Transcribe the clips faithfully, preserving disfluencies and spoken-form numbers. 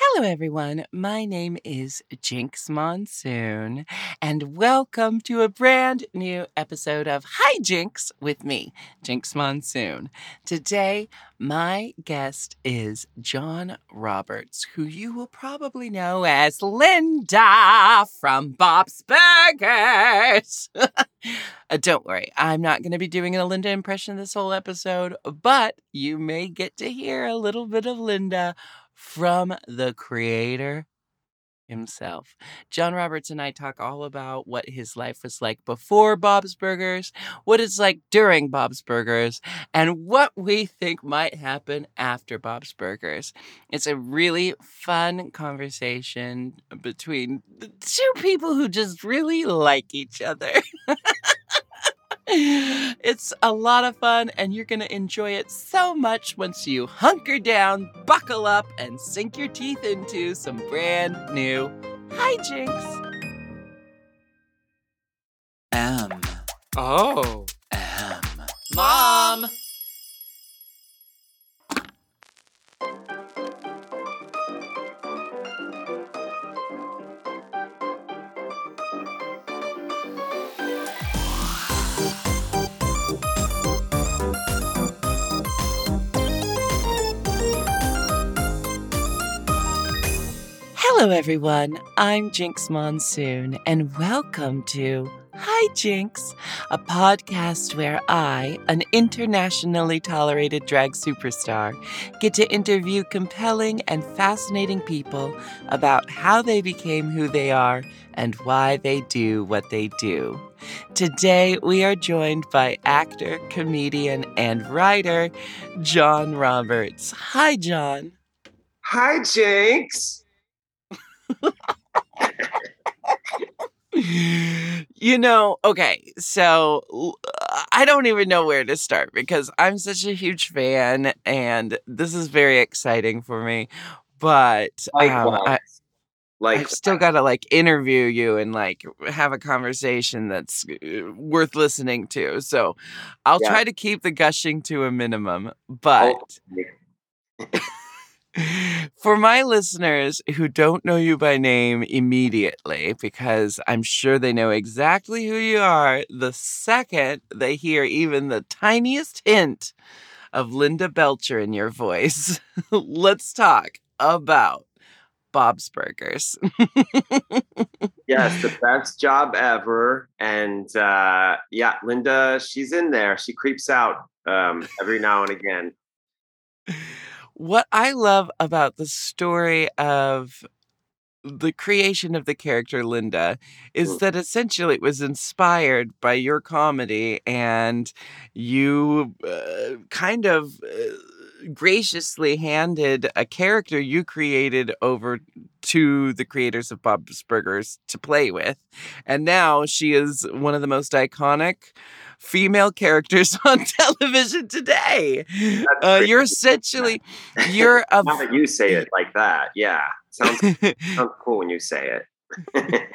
Hello everyone, my name is Jinx Monsoon, and welcome to a brand new episode of Hi Jinx with me, Jinx Monsoon. Today, my guest is John Roberts, who you will probably know as Linda from Bob's Burgers. Don't worry, I'm not going to be doing a Linda impression this whole episode, but you may get to hear a little bit of Linda from the creator himself. John Roberts and I talk all about what his life was like before Bob's Burgers, what it's like during Bob's Burgers, and what we think might happen after Bob's Burgers. It's a really fun conversation between two people who just really like each other. It's a lot of fun, and you're going to enjoy it so much once you hunker down, buckle up, and sink your teeth into some brand new hijinks. M. Oh. M. Mom! Hello everyone, I'm Jinx Monsoon, and welcome to Hi Jinx, a podcast where I, an internationally tolerated drag superstar, get to interview compelling and fascinating people about how they became who they are and why they do what they do. Today, we are joined by actor, comedian, and writer, John Roberts. Hi, John. Hi, Jinx. You know, okay, so I don't even know where to start because I'm such a huge fan and this is very exciting for me, but um, I, like, I've still got to like interview you and like have a conversation that's worth listening to. So I'll yeah. try to keep the gushing to a minimum, but... Oh. For my listeners who don't know you by name immediately, because I'm sure they know exactly who you are the second they hear even the tiniest hint of Linda Belcher in your voice, let's talk about Bob's Burgers. Yes, the best job ever. And uh, yeah, Linda, she's in there. She creeps out um, every now and again. What I love about the story of the creation of the character Linda is that essentially it was inspired by your comedy, and you uh, kind of uh, graciously handed a character you created over to the creators of Bob's Burgers to play with. And now she is one of the most iconic female characters on television today. Uh, you're essentially, you're a... Now that you say it like that, yeah. Sounds, sounds cool when you say it.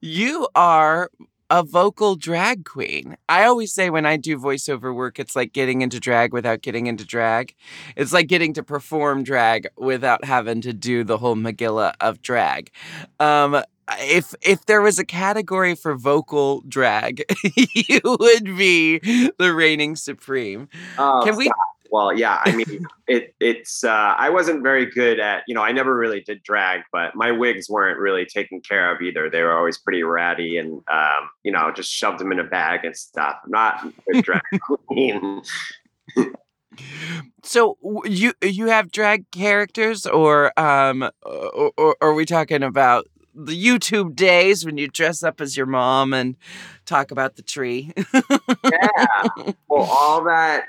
You are a vocal drag queen. I always say when I do voiceover work, it's like getting into drag without getting into drag. It's like getting to perform drag without having to do the whole Megillah of drag. Um, If if there was a category for vocal drag, you would be the reigning supreme. Oh, Can we? Stop. Well, yeah. I mean, it it's. Uh, I wasn't very good at. You know, I never really did drag, but my wigs weren't really taken care of either. They were always pretty ratty, and um, you know, just shoved them in a bag and stuff. I'm not a drag queen. So you you have drag characters, or um, or, or are we talking about the YouTube days when you dress up as your mom and talk about the tree? Yeah. Well, all that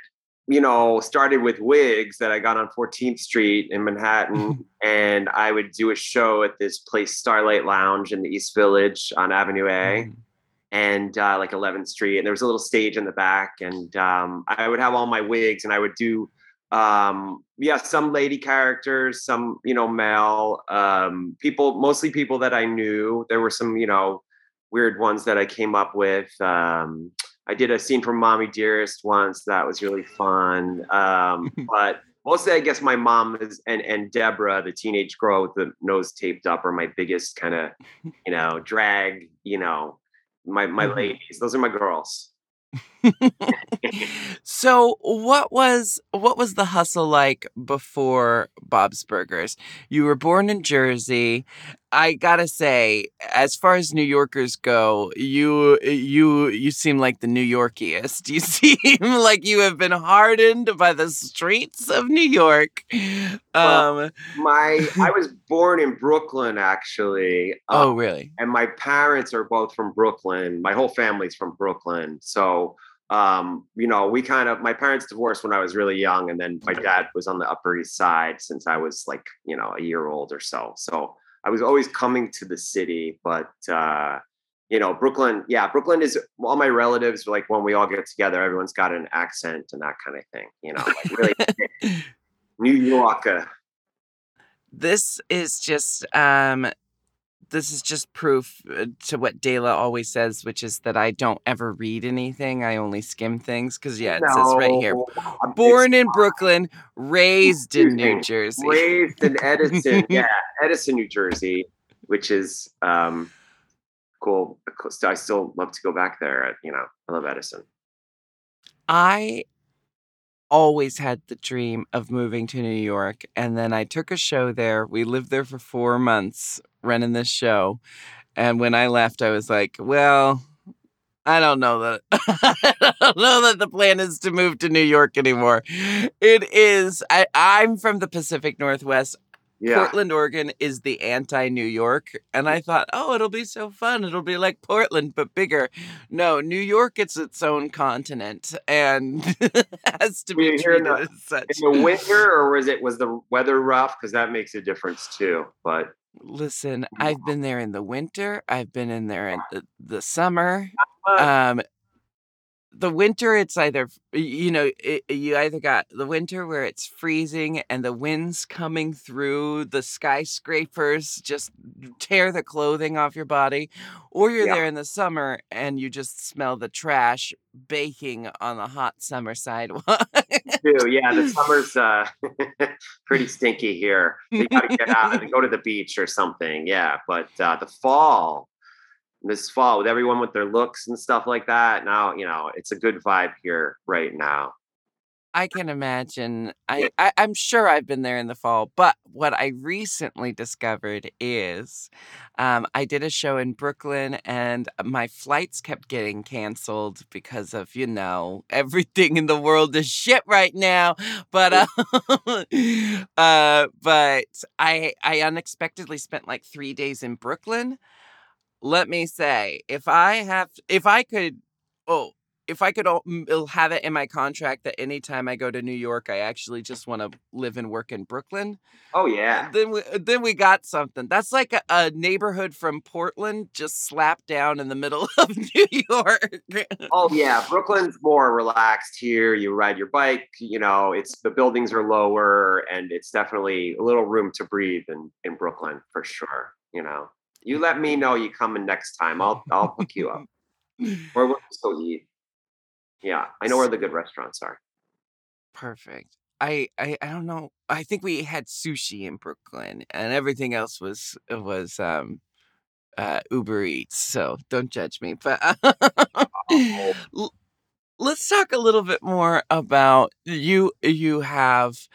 you know, started with wigs that I got on fourteenth Street in Manhattan. And I would do a show at this place, Starlight Lounge in the East Village on Avenue A and uh, like eleventh Street. And there was a little stage in the back, and um, I would have all my wigs, and I would do, um, yeah, some lady characters, some, you know, male um, people, mostly people that I knew. There were some, you know, weird ones that I came up with. Um, I did a scene from Mommy Dearest once. That was really fun. Um, but mostly, I guess my mom is, and, and Deborah, the teenage girl with the nose taped up, are my biggest kind of, you know, drag, you know, my, my ladies. Those are my girls. So what was, what was the hustle like before Bob's Burgers? You were born in Jersey. I gotta say, as far as New Yorkers go, you, you, you seem like the New Yorkiest. You seem like you have been hardened by the streets of New York. Um, well, my, I was born in Brooklyn, actually. Um, oh, really? And my parents are both from Brooklyn. My whole family's from Brooklyn. So, um, you know, we kind of, my parents divorced when I was really young. And then my dad was on the Upper East Side since I was like, you know, a year old or so. So I was always coming to the city, but, uh, you know, Brooklyn, yeah, Brooklyn is, all my relatives, like when we all get together, everyone's got an accent and that kind of thing, you know, like really New Yorker. This is just, um, this is just proof to what Dela always says, which is that I don't ever read anything. I only skim things. Cause yeah, it no, says right here, born in Brooklyn, raised in New Jersey. Raised in Edison. Yeah. Edison, New Jersey, which is um, cool. I still love to go back there. You know, I love Edison. I always had the dream of moving to New York. And then I took a show there. We lived there for four months running this show. And when I left, I was like, well, I don't know that I don't know that the plan is to move to New York anymore. It is. I, I'm from the Pacific Northwest. Yeah. Portland, Oregon is the anti-New York. And I thought, oh, it'll be so fun. It'll be like Portland, but bigger. No, New York, it's its own continent and has to be treated the, as such. In the winter, or was it was the weather rough? Because that makes a difference too. But listen, I've been there in the winter. I've been in there in the, the summer. Um, the winter, it's either, you know, it, you either got the winter where it's freezing and the wind's coming through the skyscrapers, just tear the clothing off your body, or you're yeah. there in the summer and you just smell the trash baking on the hot summer sidewalk. Yeah, the summer's uh, pretty stinky here. You gotta get out and go to the beach or something. Yeah, but uh, the fall. This fall, with everyone with their looks and stuff like that, now, you know, it's a good vibe here right now. I can imagine. I, I, I'm sure I've been there in the fall. But what I recently discovered is um, I did a show in Brooklyn and my flights kept getting canceled because of, you know, everything in the world is shit right now. But uh, uh, but I I unexpectedly spent like three days in Brooklyn. Let me say, if I have, if I could, oh, if I could have it in my contract that anytime I go to New York, I actually just want to live and work in Brooklyn. Oh, yeah. Then we, then we got something. That's like a, a neighborhood from Portland just slapped down in the middle of New York. Oh, yeah. Brooklyn's more relaxed here. You ride your bike, you know, it's the buildings are lower and it's definitely a little room to breathe in, in Brooklyn for sure, you know. You let me know you coming next time. I'll I'll hook you up. Or we'll just go eat. Yeah, I know where the good restaurants are. Perfect. I, I, I don't know. I think we had sushi in Brooklyn, and everything else was was um, uh, Uber Eats. So don't judge me. But uh, oh. Let's talk a little bit more about you. You have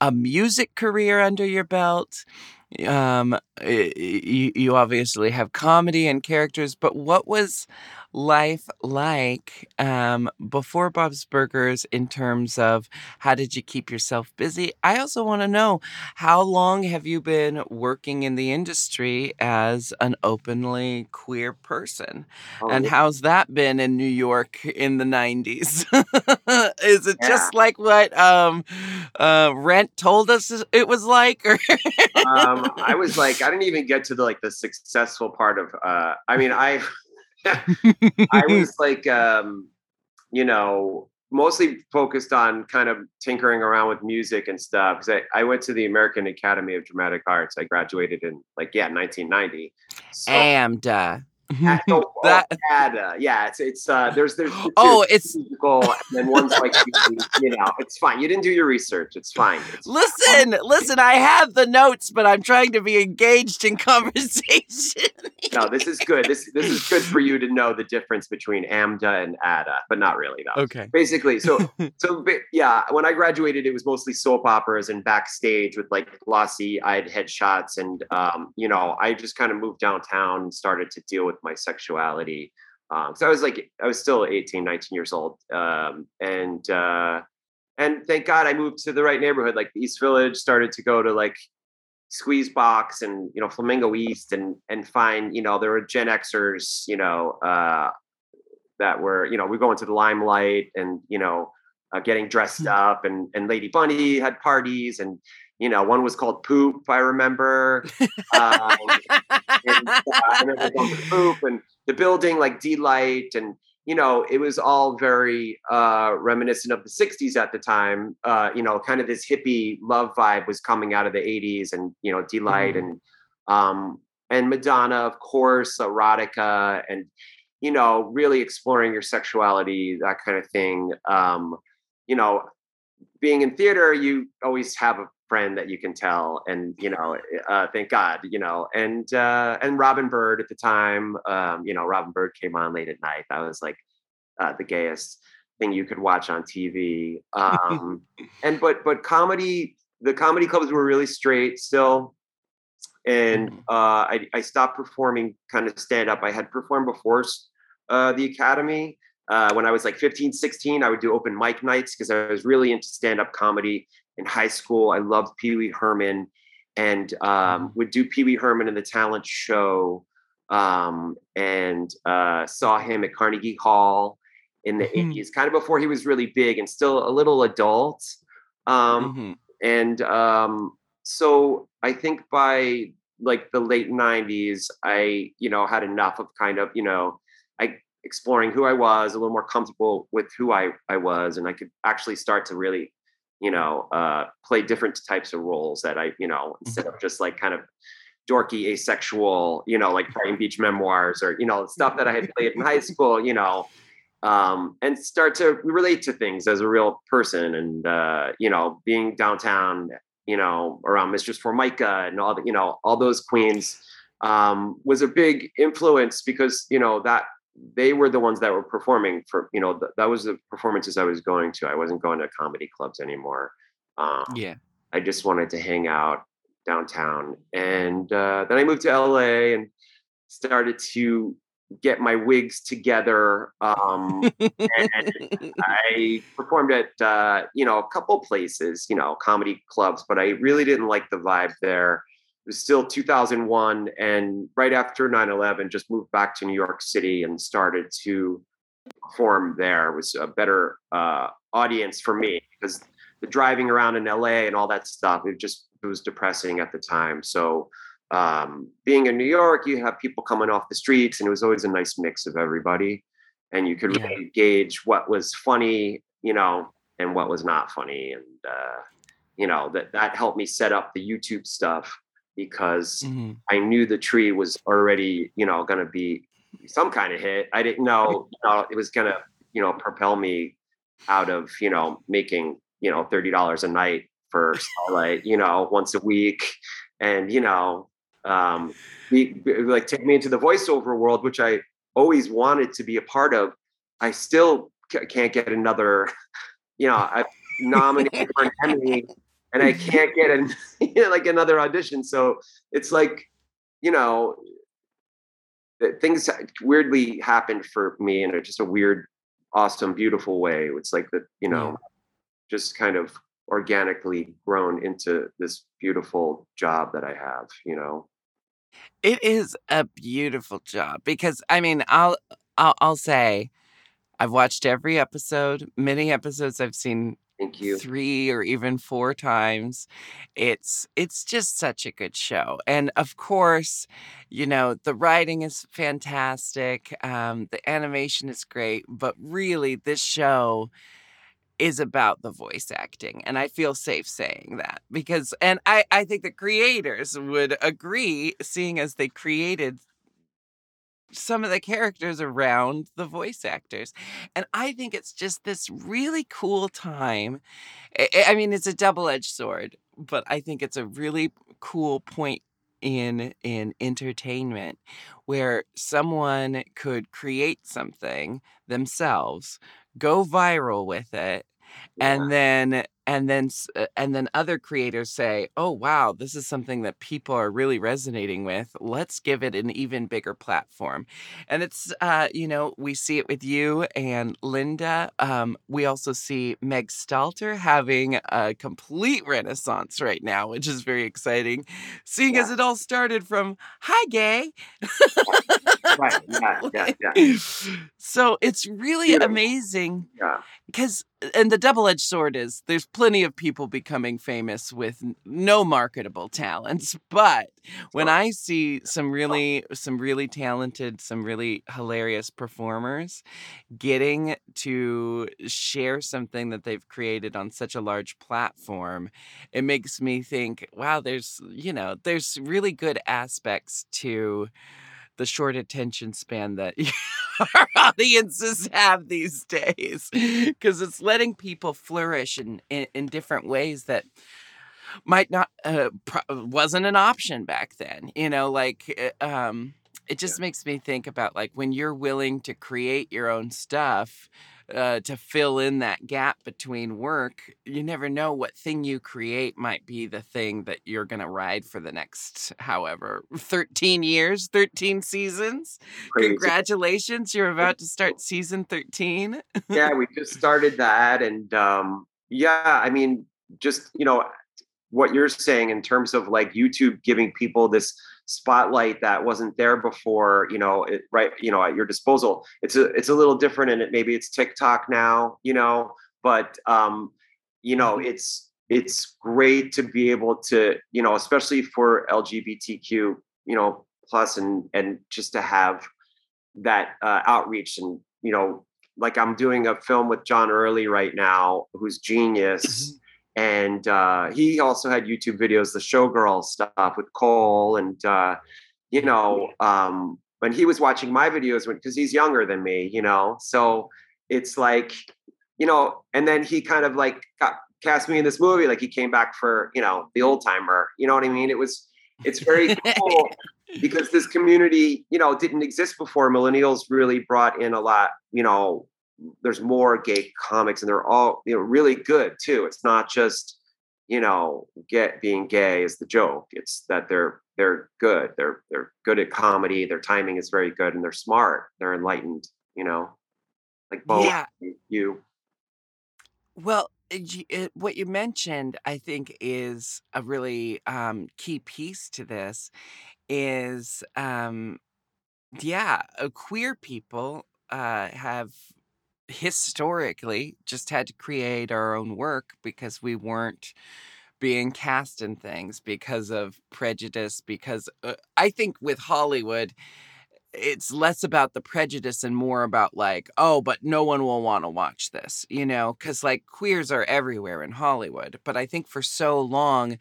a music career under your belt. Um, you, you obviously have comedy and characters, but what was life like um, before Bob's Burgers in terms of how did you keep yourself busy? I also want to know, how long have you been working in the industry as an openly queer person? Oh, and yeah. How's that been in New York in the nineties? Is it yeah. just like what um, uh, Rent told us it was like? Or um, I was like, I didn't even get to the like the successful part of, uh, I mean, I... I was like, um, you know, mostly focused on kind of tinkering around with music and stuff. Because I, I went to the American Academy of Dramatic Arts. I graduated in like, yeah, nineteen ninety. So, A M D A. At, oh, that... at, uh, yeah, it's, it's uh, there's, there's, there's oh, it's musical, and then one's like, you know, it's fine. You didn't do your research. It's fine. It's listen, fine. listen, I have the notes, but I'm trying to be engaged in conversation. No, this is good. This this is good for you to know the difference between A M D A and A D A, but not really though. Okay. Basically, so so yeah, when I graduated, it was mostly soap operas and backstage with like glossy-eyed headshots, and um, you know, I just kind of moved downtown and started to deal with my sexuality. Um, so I was like, I was still eighteen, nineteen years old, um, and uh, and thank God I moved to the right neighborhood, like the East Village. Started to go to like Squeeze Box and, you know, Flamingo East, and and find, you know, there were Gen Xers, you know, uh, that were, you know, we go into the Limelight and, you know, uh, getting dressed up, and and Lady Bunny had parties, and, you know, one was called Poop, I remember. Um, and, uh, I remember going to Poop, and the building like Deee-Lite, and, you know, it was all very uh, reminiscent of the sixties at the time. Uh, you know, kind of this hippie love vibe was coming out of the eighties, and, you know, Deee-Lite, mm-hmm. and um, and Madonna, of course, erotica, and, you know, really exploring your sexuality, that kind of thing. Um, you know, being in theater, you always have a friend that you can tell, and, you know, uh, thank God, you know, and, uh, and Robin Byrd at the time, um, you know, Robin Byrd came on late at night. That was like, uh, the gayest thing you could watch on T V. Um, and, but, but comedy, the comedy clubs were really straight still. And, uh, I, I stopped performing kind of stand up. I had performed before, uh, the Academy, uh, when I was like fifteen, sixteen, I would do open mic nights, cause I was really into stand up comedy. In high school, I loved Pee Wee Herman, and um, would do Pee Wee Herman in the talent show, um, and uh, saw him at Carnegie Hall in the mm-hmm. eighties, kind of before he was really big and still a little adult. Um, mm-hmm. And um, so I think by like the late nineties, I, you know, had enough of kind of, you know, I exploring who I was, a little more comfortable with who I, I was, and I could actually start to really, you know, uh, play different types of roles that I, you know, instead of just like kind of dorky, asexual, you know, like Brian Beach Memoirs, or, you know, stuff that I had played in high school, you know, um, and start to relate to things as a real person. And, uh, you know, being downtown, you know, around Mistress Formica and all the, you know, all those queens, um, was a big influence, because, you know, that they were the ones that were performing for, you know, th- that was the performances I was going to. I wasn't going to comedy clubs anymore. Um, yeah. I just wanted to hang out downtown. And uh, then I moved to L A and started to get my wigs together. Um, and I performed at, uh, you know, a couple places, you know, comedy clubs, but I really didn't like the vibe there. It was still two thousand one, and right after nine eleven, just moved back to New York City and started to perform there. It was a better uh, audience for me, because the driving around in L A and all that stuff, it just it was depressing at the time. So um, being in New York, you have people coming off the streets, and it was always a nice mix of everybody. And you could yeah. really gauge what was funny, you know, and what was not funny. And, uh, you know, that, that helped me set up the YouTube stuff, because mm-hmm. I knew the tree was already, you know, going to be some kind of hit. I didn't know, you know, it was going to, you know, propel me out of, you know, making, you know, thirty dollars a night for Starlight, you know, once a week. And, you know, um, be, be, like take me into the voiceover world, which I always wanted to be a part of. I still c- can't get another, you know, I've nominated for an Emmy, and I can't get an, you know, like another audition. So it's like, you know, things weirdly happened for me in a, just a weird, awesome, beautiful way. It's like that, you know, just kind of organically grown into this beautiful job that I have, you know. It is a beautiful job because, I mean, I'll I'll, I'll say I've watched every episode, many episodes I've seen Thank you. three or even four times. It's it's just such a good show. And of course, you know, the writing is fantastic. Um, the animation is great. But really, this show is about the voice acting. And I feel safe saying that because, and I, I think the creators would agree, seeing as they created some of the characters around the voice actors. And I think it's just this really cool time. I, I mean, it's a double-edged sword, but I think it's a really cool point in in entertainment where someone could create something themselves, go viral with it, and yeah. then and then and then other creators say, "Oh wow, this is something that people are really resonating with. Let's give it an even bigger platform." And it's uh, you know, we see it with you and Linda. Um, we also see Meg Stalter having a complete renaissance right now, which is very exciting, seeing yeah. as it all started from "Hi, gay." Right. Yeah, yeah, yeah. So it's really Beautiful. amazing. Yeah. Because, and the double-edged sword is there's plenty of people becoming famous with no marketable talents. But when I see some really, some really talented, some really hilarious performers getting to share something that they've created on such a large platform, it makes me think, wow, there's, you know, there's really good aspects to the short attention span that our audiences have these days, because it's letting people flourish in, in, in different ways that might not, uh, pro- wasn't an option back then, you know, like, um, it just yeah. makes me think about like when you're willing to create your own stuff, uh, to fill in that gap between work, you never know what thing you create might be the thing that you're going to ride for the next, however, thirteen years, thirteen seasons. Crazy. Congratulations. You're about to start season thirteen. Yeah, we just started that. And um, yeah, I mean, just, you know, what you're saying in terms of like YouTube giving people this spotlight that wasn't there before, you know, it, right, you know, at your disposal. It's a, it's a little different, and it maybe it's TikTok now, you know, but um, you know, it's it's great to be able to, you know, especially for L G B T Q, you know, plus and and just to have that uh, outreach. And you know, like I'm doing a film with John Early right now, who's genius. And uh, he also had YouTube videos, the showgirl stuff with Cole. And, uh, you know, um, when he was watching my videos, because he's younger than me, you know, so it's like, you know, and then he kind of like got, cast me in this movie. Like he came back for, you know, the old timer, you know what I mean? It was, it's very cool because this community, you know, didn't exist before. Millennials really brought in a lot, you know. There's more gay comics, and they're all, you know, really good too. It's not just, you know, get being gay is the joke. It's that they're they're good. They're they're good at comedy. Their timing is very good, and they're smart. They're enlightened. You know, like both yeah. you. Well, what you mentioned, I think, is a really um, key piece to this. Is um, yeah, queer people uh, have. historically just had to create our own work because we weren't being cast in things because of prejudice, because uh, I think with Hollywood it's less about the prejudice and more about like, oh, but no one will want to watch this, you know, because like queers are everywhere in Hollywood. But I think for so long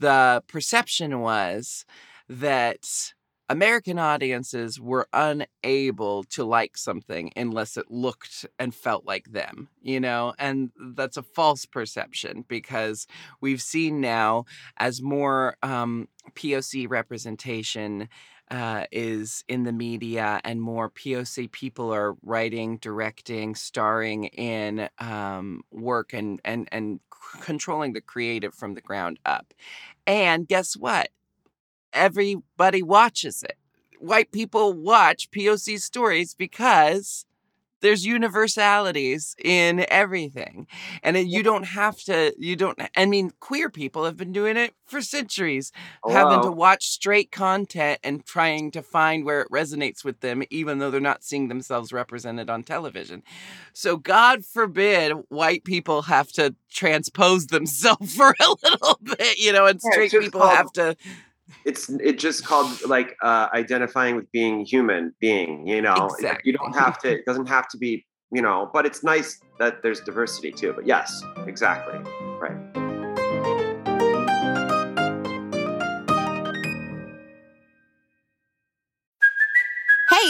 the perception was that American audiences were unable to like something unless it looked and felt like them, you know, and that's a false perception because we've seen now as more um, P O C representation uh, is in the media and more P O C people are writing, directing, starring in um, work and, and, and controlling the creative from the ground up. And guess what? Everybody watches it. white people watch P O C stories because there's universalities in everything. And you don't have to, you don't, I mean, queer people have been doing it for centuries, Hello. having to watch straight content and trying to find where it resonates with them, even though they're not seeing themselves represented on television. So God forbid white people have to transpose themselves for a little bit, you know, and yeah, straight people called, have to. It's it's just called like uh, identifying with being human being, you know, exactly. You don't have to, it doesn't have to be, you know, but it's nice that there's diversity too. But yes, exactly. Right. Hey,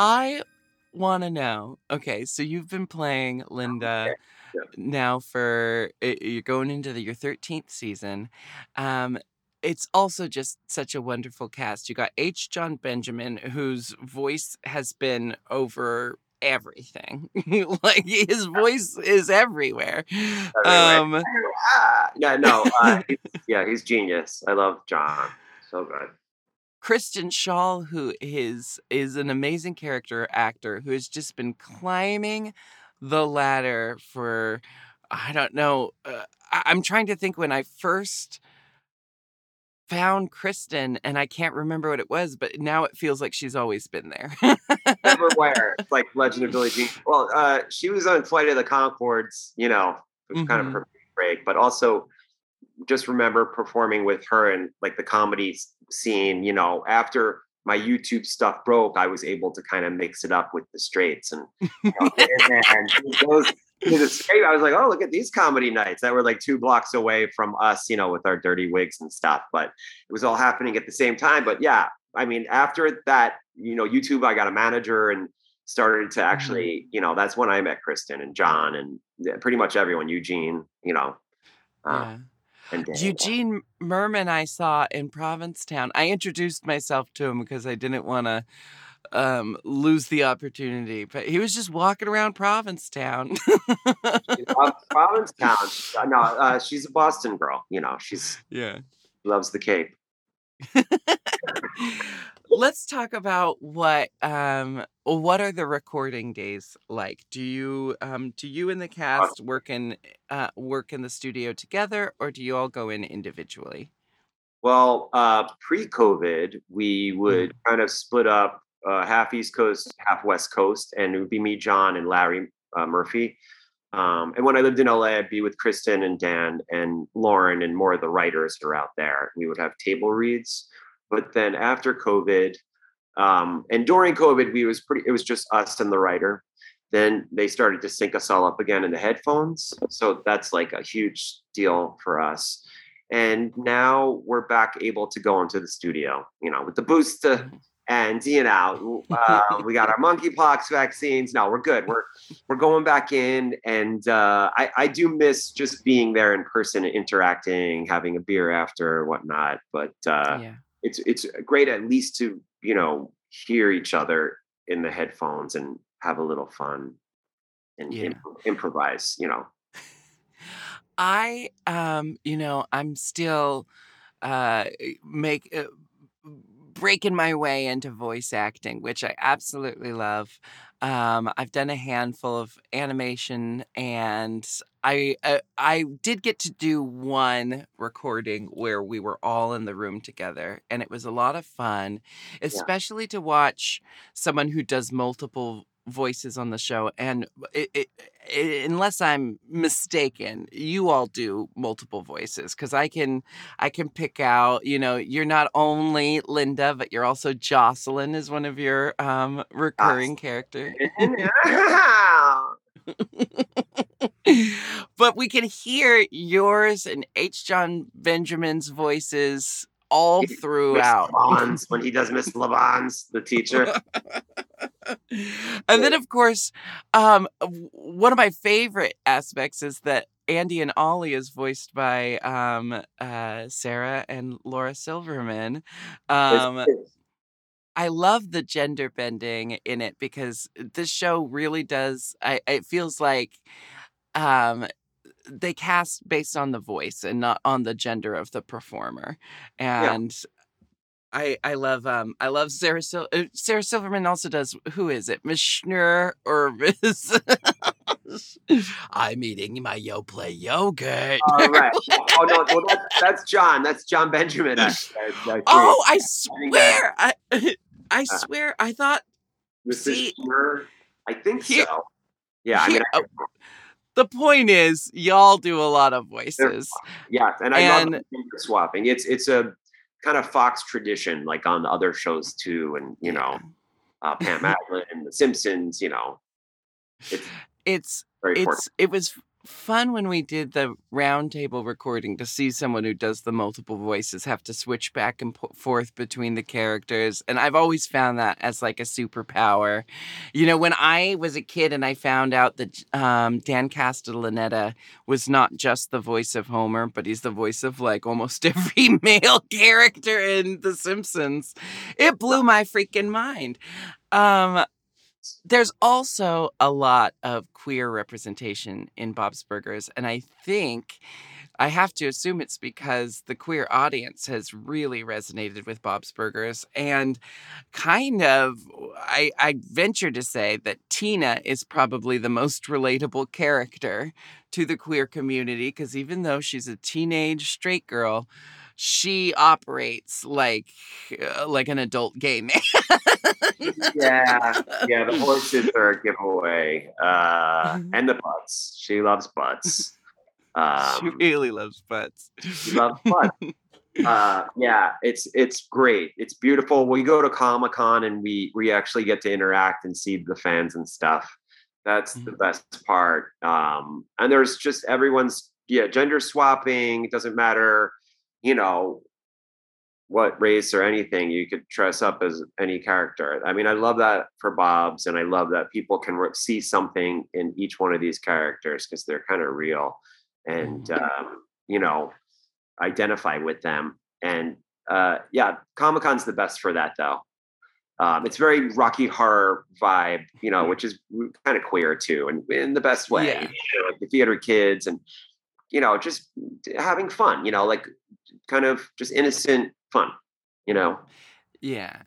I want to know, okay, so you've been playing Linda yeah. now for, you're going into the, your thirteenth season. Um, it's also just such a wonderful cast. You got H. John Benjamin, whose voice has been over everything. Like, his voice is everywhere. everywhere. Um, yeah, no, uh, he's, yeah, he's genius. I love John. So good. Kristen Schaal, who is is an amazing character actor who has just been climbing the ladder for, I don't know, uh, I'm trying to think when I first found Kristen, and I can't remember what it was, but now it feels like she's always been there. Everywhere, like Legend of Billie Jean. Well, uh, she was on Flight of the Conchords, you know, which mm-hmm. kind of her break, but also just remember performing with her and like the comedy scene, you know, after my YouTube stuff broke, I was able to kind of mix it up with the straights and, you know, and, and those, the straight, I was like, oh, look at these comedy nights that were like two blocks away from us, you know, with our dirty wigs and stuff, but it was all happening at the same time. But yeah, I mean, after that, you know, YouTube, I got a manager and started to actually, you know, that's when I met Kristen and John and pretty much everyone, Eugene, you know, uh, yeah. Eugene Merman I saw in Provincetown. I introduced myself to him because I didn't want to um, lose the opportunity. But he was just walking around Provincetown. She loves Provincetown. No, uh, she's a Boston girl. You know, she's yeah, loves the Cape. Let's talk about what um, what are the recording days like? Do you um, do you and the cast work in uh, work in the studio together, or do you all go in individually? Well, uh, pre-COVID, we would mm-hmm. kind of split up uh, half East Coast, half West Coast, and it would be me, John, and Larry uh, Murphy. Um, and when I lived in L A, I'd be with Kristen and Dan and Lauren, and more of the writers are out there. We would have table reads. But then after COVID, um, and during COVID, we was pretty. It was just us and the writer. Then they started to sync us all up again in the headphones. So that's like a huge deal for us. And now we're back able to go into the studio, you know, with the booster and you know, uh, we got our monkeypox vaccines. No, we're good. We're we're going back in, and uh, I I do miss just being there in person, and interacting, having a beer after, whatnot. But uh, yeah. It's it's great at least to, you know, hear each other in the headphones and have a little fun and yeah. imp- improvise, you know. I, um, you know, I'm still uh, make uh, breaking my way into voice acting, which I absolutely love. Um, I've done a handful of animation, and I, I I did get to do one recording where we were all in the room together, and it was a lot of fun, especially yeah. to watch someone who does multiple voices on the show. And it, it, it, unless I'm mistaken, you all do multiple voices, because I can I can pick out, you know, you're not only Linda, but you're also Jocelyn is one of your um, recurring awesome. characters. But we can hear yours and H. John Benjamin's voices all throughout. When he does Miss LeBon's, the teacher. And then, of course, um, one of my favorite aspects is that Andy and Ollie is voiced by um, uh, Sarah and Laura Silverman. Um, I love the gender bending in it because this show really does. I, it feels like um, they cast based on the voice and not on the gender of the performer. And yeah. I I love um I love Sarah Sil- Sarah Silverman also does, who is it, Miss Schnurr or Miss I'm eating my Yo Play yogurt. All oh, right. Oh no, well, that's, that's John. That's John Benjamin. I, I, I oh, I swear. I I, I uh, swear. I thought. Missus Schnurr. I think here, so. Yeah. Here, I mean, I, the point is, y'all do a lot of voices. Yeah, and I and, love the swapping. It's it's a kind of Fox tradition, like on other shows too, and you know, uh, Pam Adlin and The Simpsons. You know, it's it's very it's it was fun when we did the roundtable recording to see someone who does the multiple voices have to switch back and po- forth between the characters, and I've always found that as like a superpower. You know, when I was a kid and I found out that um, Dan Castellaneta was not just the voice of Homer, but he's the voice of like almost every male character in The Simpsons, it blew my freaking mind. Um, There's also a lot of queer representation in Bob's Burgers, and I think, I have to assume it's because the queer audience has really resonated with Bob's Burgers, and kind of, I, I venture to say that Tina is probably the most relatable character to the queer community, because even though she's a teenage straight girl, she operates like uh, like an adult gay man. yeah, yeah. The horses are a giveaway, uh, and the butts. She loves butts. Um, she really loves butts. She loves butts. Uh, yeah, it's it's great. It's beautiful. We go to Comic-Con and we we actually get to interact and see the fans and stuff. That's mm-hmm. the best part. Um, and there's just everyone's yeah gender swapping. It doesn't matter. You know, what race or anything, you could dress up as any character. I mean, I love that for Bob's, and I love that people can re- see something in each one of these characters because they're kind of real and, um, you know, identify with them. And uh, yeah, Comic-Con's the best for that, though. Um, it's very Rocky Horror vibe, you know, which is kind of queer, too, and in the best way. Yeah. You know, like the theater kids and, you know, just having fun, you know, like kind of just innocent fun, you know? Yeah.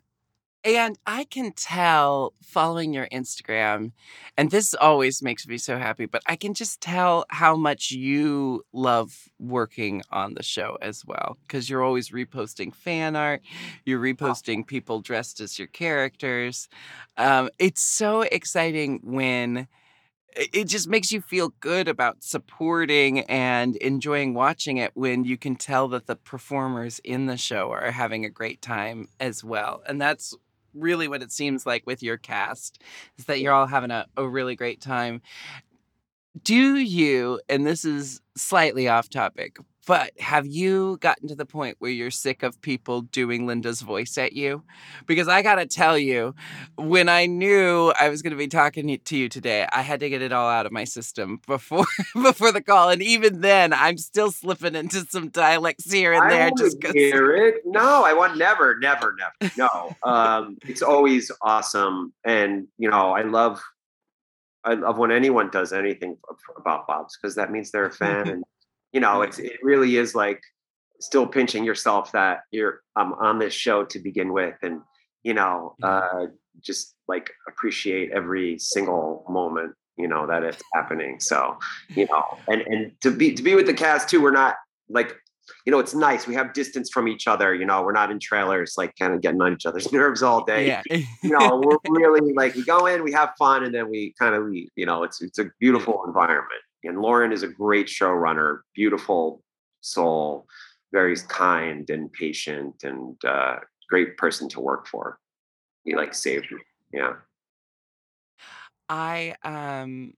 And I can tell following your Instagram, and this always makes me so happy, but I can just tell how much you love working on the show as well, because you're always reposting fan art. You're reposting wow. people dressed as your characters. Um, it's so exciting when... It just makes you feel good about supporting and enjoying watching it when you can tell that the performers in the show are having a great time as well. And that's really what it seems like with your cast, is that you're all having a, a really great time. Do you, and this is slightly off topic, but have you gotten to the point where you're sick of people doing Linda's voice at you? Because I got to tell you, when I knew I was going to be talking to you today, I had to get it all out of my system before before the call. And even then, I'm still slipping into some dialects here and I there. Just hear it. No, I want never, never, never. No. Um, it's always awesome. And, you know, I love I love when anyone does anything about Bob's, because that means they're a fan. And, you know, it's, it really is like still pinching yourself that you're um, on this show to begin with, and, you know, uh, just like appreciate every single moment, you know, that it's happening. So, you know, and, and to be, to be with the cast too, we're not like, you know, it's nice. We have distance from each other. You know, we're not in trailers, like kind of getting on each other's nerves all day. Yeah. You know, we're really like, we go in, we have fun, and then we kind of leave. You know, it's, it's a beautiful environment. And Lauren is a great showrunner, beautiful soul, very kind and patient, and uh, great person to work for. He like saved me. Yeah. I um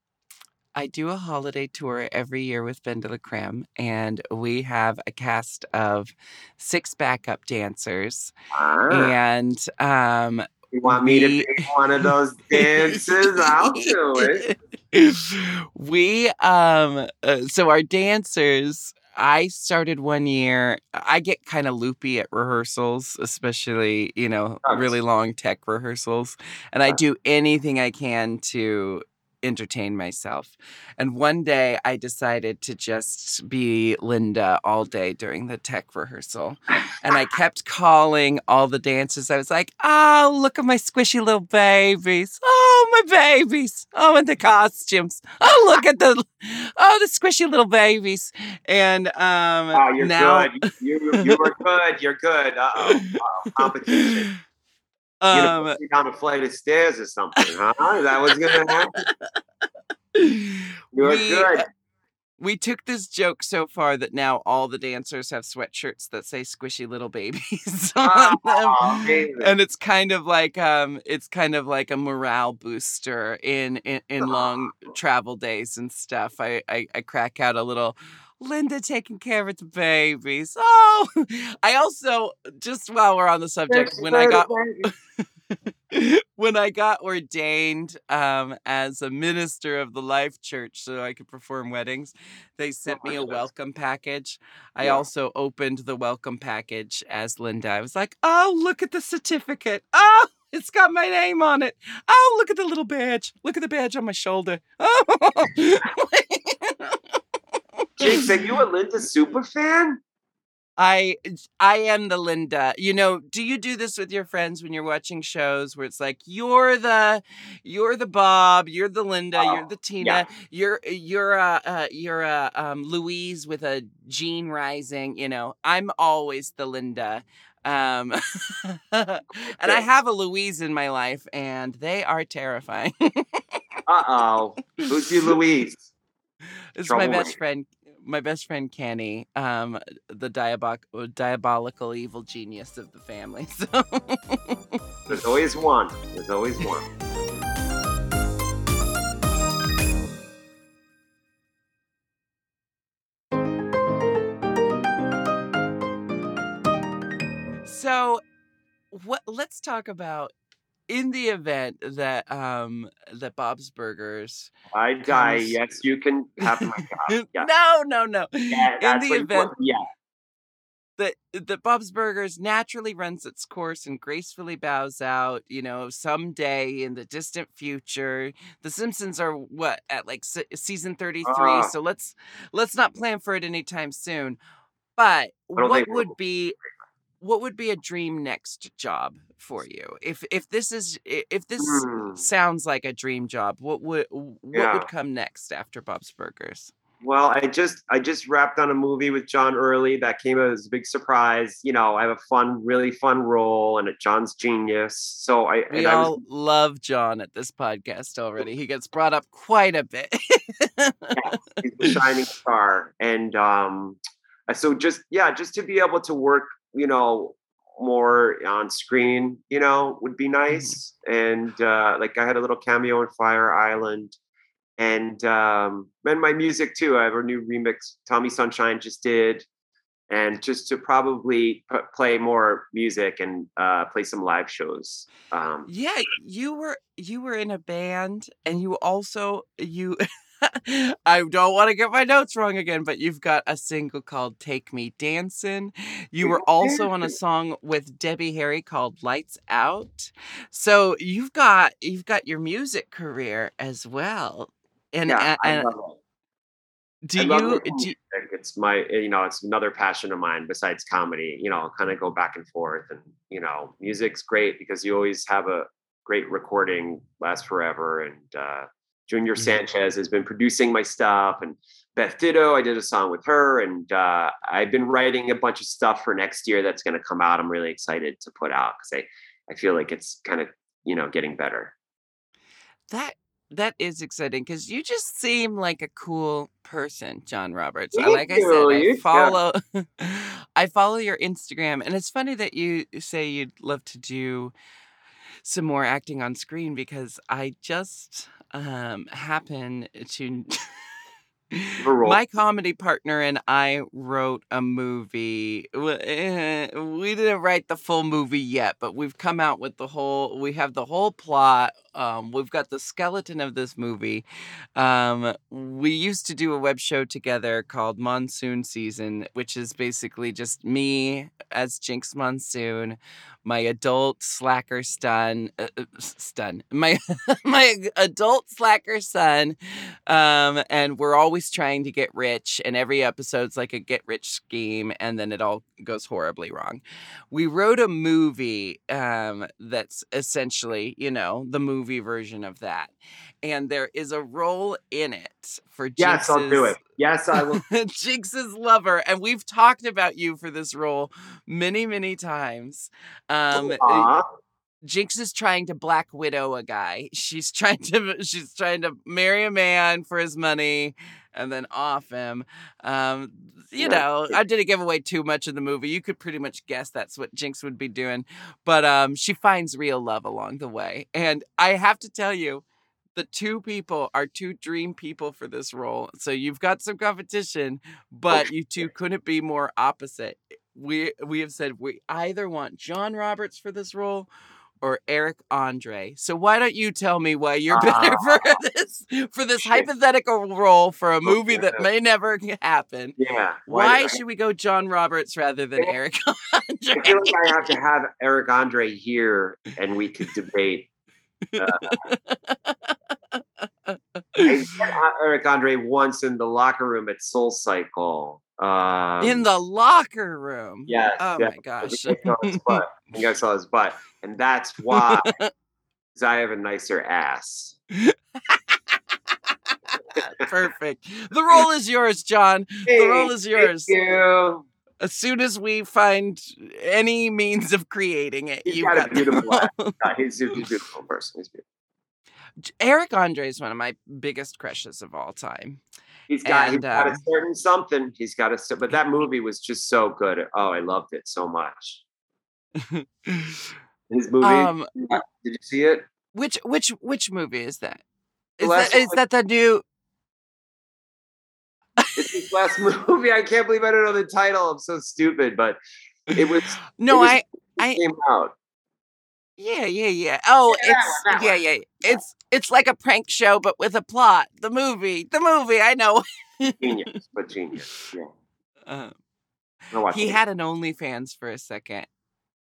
I do a holiday tour every year with Ben de la Creme, and we have a cast of six backup dancers. Ah. And um, you want we... me to pick one of those dances? I'll do it. We um, uh, so our dancers. I started one year. I get kind of loopy at rehearsals, especially, you know, really long tech rehearsals. And I do anything I can to entertain myself. And one day I decided to just be Linda all day during the tech rehearsal. And I kept calling all the dancers. I was like, oh, look at my squishy little babies. Oh, my babies. Oh, and the costumes. Oh, look at the, oh, the squishy little babies. And um, oh, you're now... good. You, you were good. You're good. Uh-oh. Uh-oh. Competition. You know, um, down a flight of stairs or something, huh? That was gonna happen. You're we, good. We took this joke so far that now all the dancers have sweatshirts that say "squishy little babies" on oh, them, amazing. And it's kind of like um, it's kind of like a morale booster in in, in long travel days and stuff. I, I I crack out a little. Linda taking care of the babies. Oh, I also just while we're on the subject, when I got when I got ordained um, as a minister of the Life Church, so I could perform weddings, they sent me a welcome package. I also opened the welcome package as Linda. I was like, "Oh, look at the certificate! Oh, it's got my name on it! Oh, look at the little badge! Look at the badge on my shoulder!" Oh. Jinx, are you a Linda super fan? I I am the Linda. You know, do you do this with your friends when you're watching shows where it's like you're the you're the Bob, you're the Linda, oh, you're the Tina, yeah. you're you're a uh, you're a um, Louise with a Jean rising. You know, I'm always the Linda. Um, and I have a Louise in my life, and they are terrifying. Uh-oh, who's your Louise? It's my best friend, my best friend, Kenny, um, the diabol- diabolical evil genius of the family. So. There's always one. There's always one. So what, let's talk about in the event that um that Bob's Burgers, I die. Comes... Yes, you can have my job. Yeah. no, no, no. Yeah, in the event, yeah, that that Bob's Burgers naturally runs its course and gracefully bows out. You know, someday in the distant future, The Simpsons are what at like se- season thirty-three. Uh, so let's let's not plan for it anytime soon. But what would know. be What would be a dream next job for you? If if this is if this mm. sounds like a dream job, what would what yeah. would come next after Bob's Burgers? Well, I just I just wrapped on a movie with John Early that came as a big surprise. You know, I have a fun, really fun role, and John's genius. So I we and all I was... love John at this podcast already. He gets brought up quite a bit. Yeah, he's the shining star, and um, so just yeah, just to be able to work. You know, more on screen, you know, would be nice. And uh, like I had a little cameo in Fire Island, and um, and my music too. I have a new remix Tommy Sunshine just did, and just to probably p- play more music and uh, play some live shows. Um, yeah, you were you were in a band, and you also you. I don't want to get my notes wrong again, but you've got a single called Take Me Dancin'. You were also on a song with Debbie Harry called Lights Out. So you've got you've got your music career as well. And, yeah, and, and I love it. Do I love you do you, it's my you know, it's another passion of mine besides comedy. You know, I'll kind of go back and forth, and you know, music's great because you always have a great recording, lasts forever, and uh Junior Sanchez has been producing my stuff, and Beth Ditto, I did a song with her, and uh, I've been writing a bunch of stuff for next year that's going to come out. I'm really excited to put out because I, I feel like it's kind of, you know, getting better. That That is exciting because you just seem like a cool person, John Roberts. Thank like you. I said, I follow, I follow your Instagram, and it's funny that you say you'd love to do some more acting on screen because I just... um, happen to... My comedy partner and I wrote a movie. We didn't write the full movie yet, but we've come out with the whole, we have the whole plot. Um, we've got the skeleton of this movie. Um, we used to do a web show together called Monsoon Season, which is basically just me as Jinx Monsoon, my adult slacker son, uh, son, my my adult slacker son, um, and we're always trying to get rich, and every episode's like a get-rich scheme, and then it all goes horribly wrong. We wrote a movie um, that's essentially, you know, the movie movie version of that, and there is a role in it for Jinx's, yes, I'll do it. Yes, I will. Jinx's lover, and we've talked about you for this role many, many times. Um, uh-huh. Jinx is trying to Black Widow a guy. She's trying to she's trying to marry a man for his money and then off him. Um, you know, I didn't give away too much of the movie. You could pretty much guess that's what Jinx would be doing. But um, she finds real love along the way. And I have to tell you, the two people are two dream people for this role. So you've got some competition, but you two couldn't be more opposite. We we have said we either want John Roberts for this role or Eric Andre. So why don't you tell me why you're better uh, for this for this shit. hypothetical role for a movie that may never happen? Yeah. Why, why should we go John Roberts rather than yeah. Eric Andre? I feel like I have to have Eric Andre here and we could debate. Uh, I saw Eric Andre once in the locker room at Soul Cycle. Um, in the locker room. Yeah. Oh yes. my gosh. I think I saw his butt. I think I saw his butt. And that's why, because I have a nicer ass. Perfect. The role is yours, John. Hey, the role is yours. Thank you. As soon as we find any means of creating it, he's you've got, got a beautiful ass. No, he's, he's a beautiful person. He's beautiful. Eric Andre is one of my biggest crushes of all time. He's got, and, he's got uh, a certain something. He's got a, but that movie was just so good. Oh, I loved it so much. His movie. Um, did you see it? Which which which movie is that? Is that, is that the new? It's his last movie. I can't believe I don't know the title. I'm so stupid. But it was no. It was, I I came out. Yeah, yeah, yeah. Oh, yeah, it's that one, that yeah, yeah. It's it's like a prank show, but with a plot. The movie, the movie. I know. Genius, but genius. Yeah. Uh, no, he it. had an OnlyFans for a second.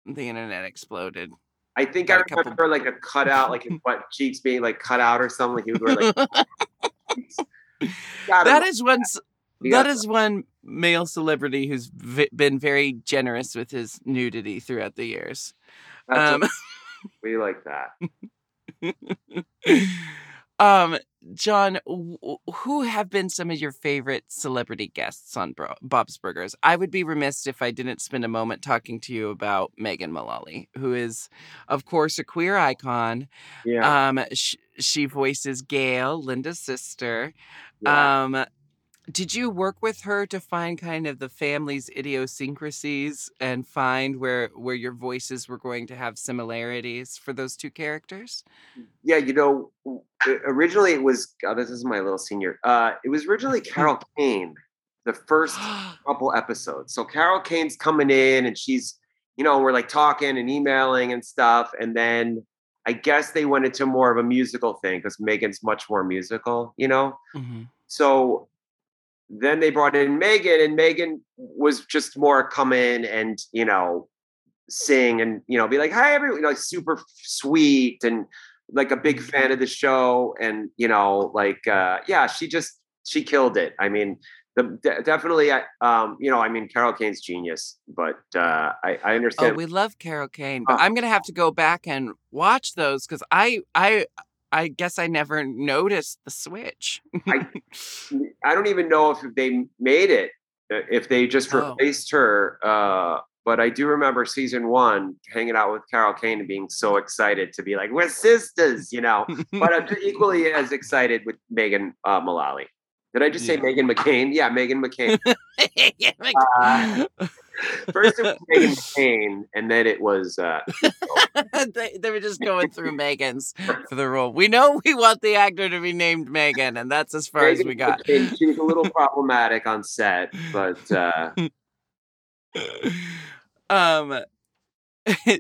The internet exploded. I think I remember couple... like a cutout, like his butt cheeks being like cut out or something. He would wear like. That is one. That is one male celebrity who's v- been very generous with his nudity throughout the years. Um, we like that. um, John, w- who have been some of your favorite celebrity guests on Bro- Bob's Burgers? I would be remiss if I didn't spend a moment talking to you about Megan Mullally, who is, of course, a queer icon. Yeah. Um, sh- she voices Gail, Linda's sister. Yeah. Um, did you work with her to find kind of the family's idiosyncrasies and find where where your voices were going to have similarities for those two characters? Yeah, you know, originally it was, oh, this is my little senior. Uh, it was originally Carol Kane, the first couple episodes. So Carol Kane's coming in and she's, you know, we're like talking and emailing and stuff. And then I guess they went into more of a musical thing because Megan's much more musical, you know? Mm-hmm. So then they brought in Megan, and Megan was just more come in and, you know, sing and, you know, be like, hi, everyone, you know, like super sweet and like a big fan of the show. And, you know, like, uh, yeah, she just, she killed it. I mean, the, de- definitely, I, um, you know, I mean, Carol Kane's genius, but uh, I, I understand. Oh, we love Carol Kane, but uh, I'm going to have to go back and watch those because I, I, I guess I never noticed the switch. I, I don't even know if they made it, if they just replaced oh. her. Uh, but I do remember season one, hanging out with Carol Kane and being so excited to be like, we're sisters, you know. But I'm equally as excited with Megan uh, Mullally. Did I just yeah. say Megan McCain? Yeah, Megan McCain. uh, First it was Meghan McCain, and then it was... Uh, they, they were just going through Meghan's for the role. We know we want the actor to be named Meghan, and that's as far Meghan as we got. McCain, she was a little problematic on set, but... Uh... um.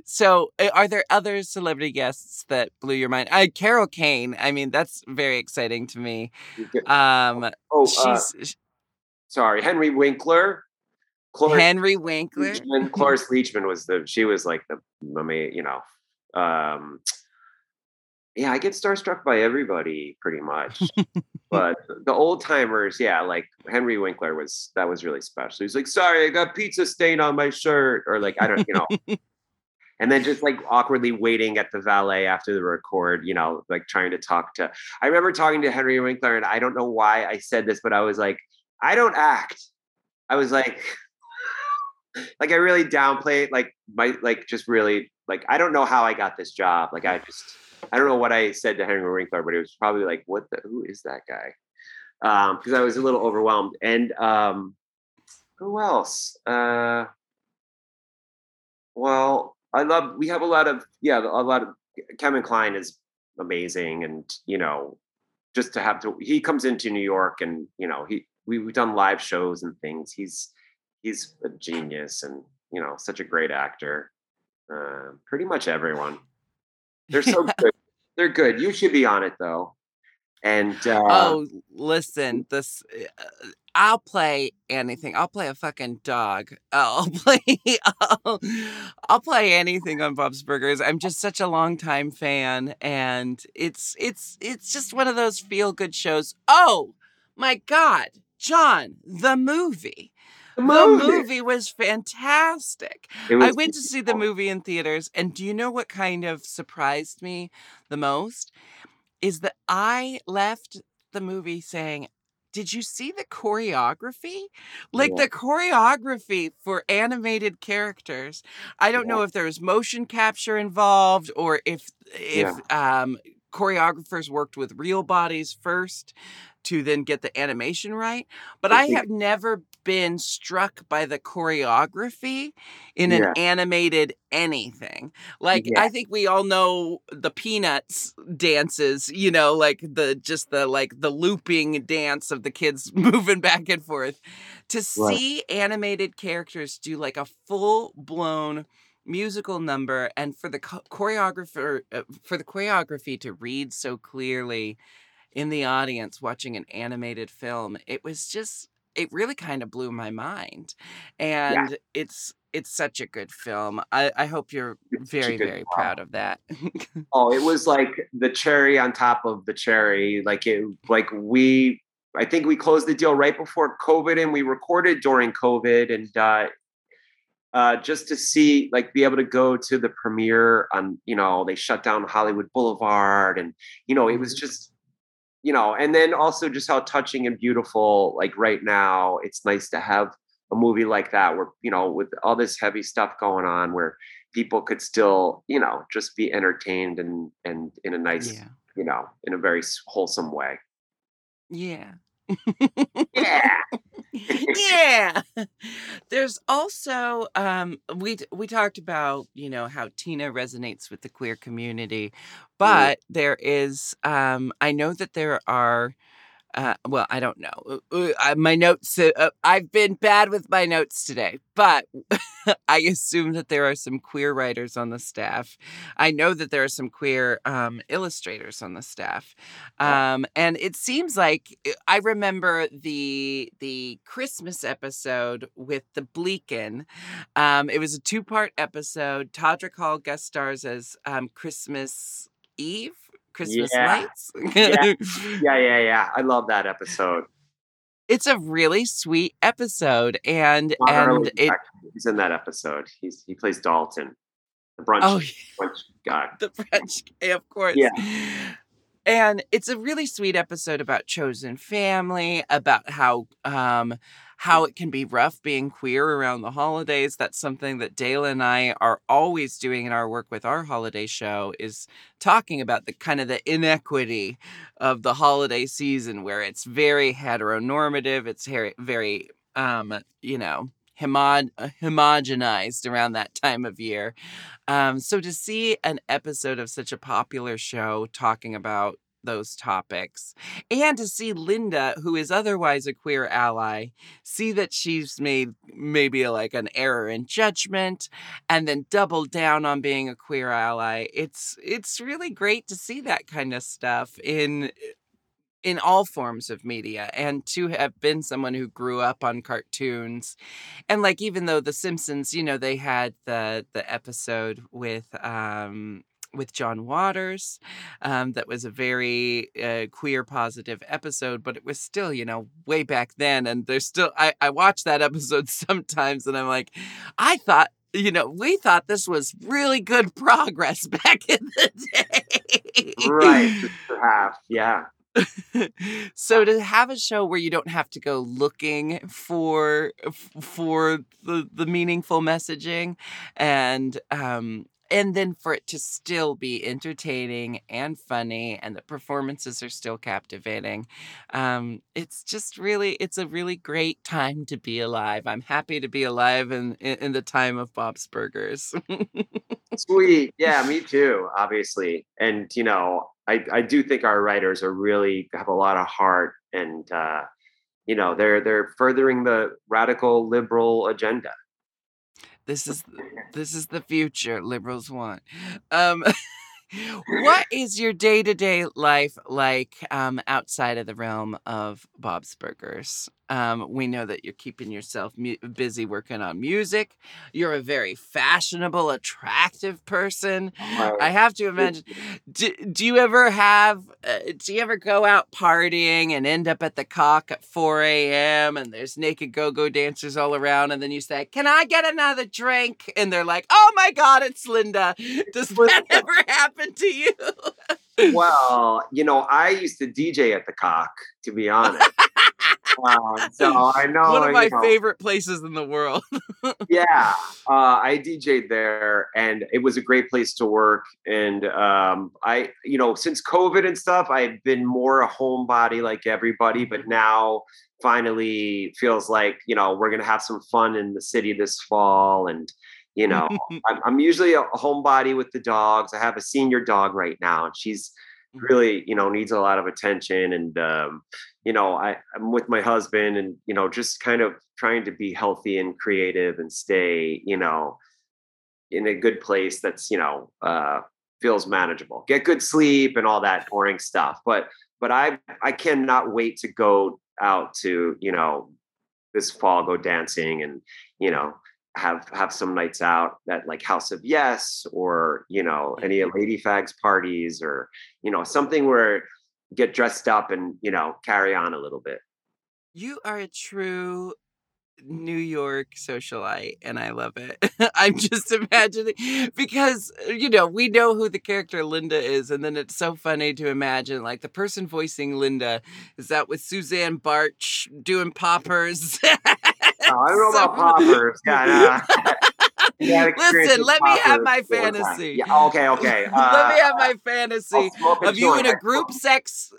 So, are there other celebrity guests that blew your mind? I, Carol Kane. I mean, that's very exciting to me. Um, oh, she's, uh, sorry, Henry Winkler. Cloris Henry Winkler. Leachman. Cloris Leachman was the. She was like the. I mean, you know. Um, yeah, I get starstruck by everybody pretty much, but the old timers, yeah, like Henry Winkler was. That was really special. He's like, "Sorry, I got pizza stain on my shirt," or like, I don't, you know. And then just like awkwardly waiting at the valet after the record, you know, like trying to talk to, I remember talking to Henry Winkler, and I don't know why I said this, but I was like, I don't act. I was like, like I really downplayed, like my, like just really, like, I don't know how I got this job. Like, I just, I don't know what I said to Henry Winkler, but it was probably like, what the, who is that guy? Um, cause I was a little overwhelmed. And um, who else? Uh, well, I love, we have a lot of, yeah, a lot of, Kevin Kline is amazing. And, you know, just to have to, he comes into New York and, you know, he, we've done live shows and things. He's, he's a genius and, you know, such a great actor. Uh, pretty much everyone. They're so good. They're good. You should be on it though. And, uh, oh, listen, this, uh, I'll play anything. I'll play a fucking dog. I'll play I'll, I'll play anything on Bob's Burgers. I'm just such a longtime fan, and it's it's it's just one of those feel-good shows. Oh my God, John, the movie. The movie, the movie was fantastic. It was I went beautiful. to see the movie in theaters, and do you know what kind of surprised me the most? Is that I left the movie saying, did you see the choreography? Like yeah. the choreography for animated characters. I don't yeah. know if there was motion capture involved or if if yeah. um, choreographers worked with real bodies first to then get the animation right. But I have never been struck by the choreography in yeah. an animated anything. Like, yeah. I think we all know the Peanuts dances, you know, like the, just the, like the looping dance of the kids moving back and forth. To right. see animated characters do like a full blown musical number, and for the choreographer, uh, for the choreography to read so clearly in the audience watching an animated film, it was just, it really kind of blew my mind. And yeah. it's it's such a good film. I, I hope you're it's very, very film. proud of that. Oh, it was like the cherry on top of the cherry. Like it, like we, I think we closed the deal right before COVID, and we recorded during COVID. And uh, uh, just to see, like be able to go to the premiere on, you know, they shut down Hollywood Boulevard, and, you know, it was just, you know, and then also just how touching and beautiful, like right now, it's nice to have a movie like that where, you know, with all this heavy stuff going on, where people could still, you know, just be entertained and, and in a nice, yeah. you know, in a very wholesome way. Yeah. yeah. yeah. There's also, um, we, we talked about, you know, how Tina resonates with the queer community, but mm-hmm. there is, um, I know that there are, uh, well, I don't know. Uh, my notes, uh, I've been bad with my notes today, but I assume that there are some queer writers on the staff. I know that there are some queer um, illustrators on the staff. Um, and it seems like, I remember the the Christmas episode with the Bleakin. Um, it was a two-part episode. Todrick Hall guest stars as um, Christmas Eve. Christmas yeah. lights. yeah. yeah, yeah, yeah. I love that episode. It's a really sweet episode, and and it, he's in that episode. He's he plays Dalton, the brunch, oh, yeah. brunch guy. The brunch guy, of course. Yeah. And it's a really sweet episode about chosen family, about how um, how it can be rough being queer around the holidays. That's something that Dale and I are always doing in our work with our holiday show, is talking about the kind of the inequity of the holiday season, where it's very heteronormative. It's very, um, you know, Homog- homogenized around that time of year. Um, so to see an episode of such a popular show talking about those topics, and to see Linda, who is otherwise a queer ally, see that she's made maybe like an error in judgment and then double down on being a queer ally. It's it's really great to see that kind of stuff in in all forms of media, and to have been someone who grew up on cartoons. And like, even though The Simpsons, you know, they had the the episode with um with John Waters um that was a very uh, queer positive episode, but it was still, you know, way back then. And there's still, I, I watch that episode sometimes and I'm like, I thought, you know, we thought this was really good progress back in the day. Right, perhaps, yeah. So to have a show where you don't have to go looking for for the, the meaningful messaging, and um and then for it to still be entertaining and funny, and the performances are still captivating, um it's just really it's a really great time to be alive. I'm happy to be alive in in, in the time of Bob's Burgers. Sweet. Yeah, me too, obviously. And you know, I, I do think our writers are really have a lot of heart, and, uh, you know, they're they're furthering the radical liberal agenda. This is this is the future liberals want. Um, what is your day to day life like um, outside of the realm of Bob's Burgers? Um, we know that you're keeping yourself mu- busy working on music. You're a very fashionable, attractive person. Oh, I have to imagine. Do, do you ever have? Uh, do you ever go out partying and end up at the Cock at four a.m. and there's naked go-go dancers all around, and then you say, "Can I get another drink?" And they're like, "Oh my God, it's Linda." Does that ever happen to you? Well, you know, I used to D J at the Cock, to be honest. Wow, so I know one of my you know, favorite places in the world. Yeah, uh, I D J'd there, and it was a great place to work. And um, I, you know, since COVID and stuff, I've been more a homebody like everybody. But now, finally, feels like you know we're gonna have some fun in the city this fall. And you know, I'm, I'm usually a homebody with the dogs. I have a senior dog right now, and she's really, you know, needs a lot of attention. And, um, you know, I, I'm with my husband and, you know, just kind of trying to be healthy and creative and stay, you know, in a good place that's, you know, uh, feels manageable, get good sleep and all that boring stuff. But, but I, I cannot wait to go out to, you know, this fall, go dancing and, you know, have, have some nights out at like House of Yes, or, you know, any of Lady Fag's parties, or, you know, something where get dressed up and, you know, carry on a little bit. You are a true New York socialite, and I love it. I'm just imagining, because, you know, we know who the character Linda is, and then it's so funny to imagine like the person voicing Linda is out with Suzanne Bartsch doing poppers. Oh, I don't know so, about poppers. Yeah, nah. Listen, let me have my fantasy. Yeah, okay, okay. Uh, let me have my fantasy of you in a group sex,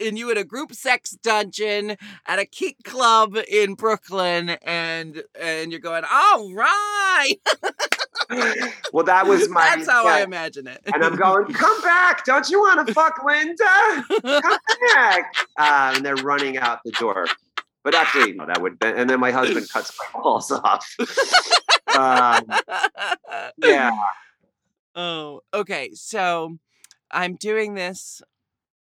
in you in a group sex dungeon at a kink club in Brooklyn, and and you're going, all right. Well, that was my. That's how yeah. I imagine it. And I'm going, come back! Don't you want to fuck Linda? Come back! Uh, and they're running out the door. But actually, no, that would. And then my husband cuts my balls off. um, yeah. Oh, okay. So I'm doing this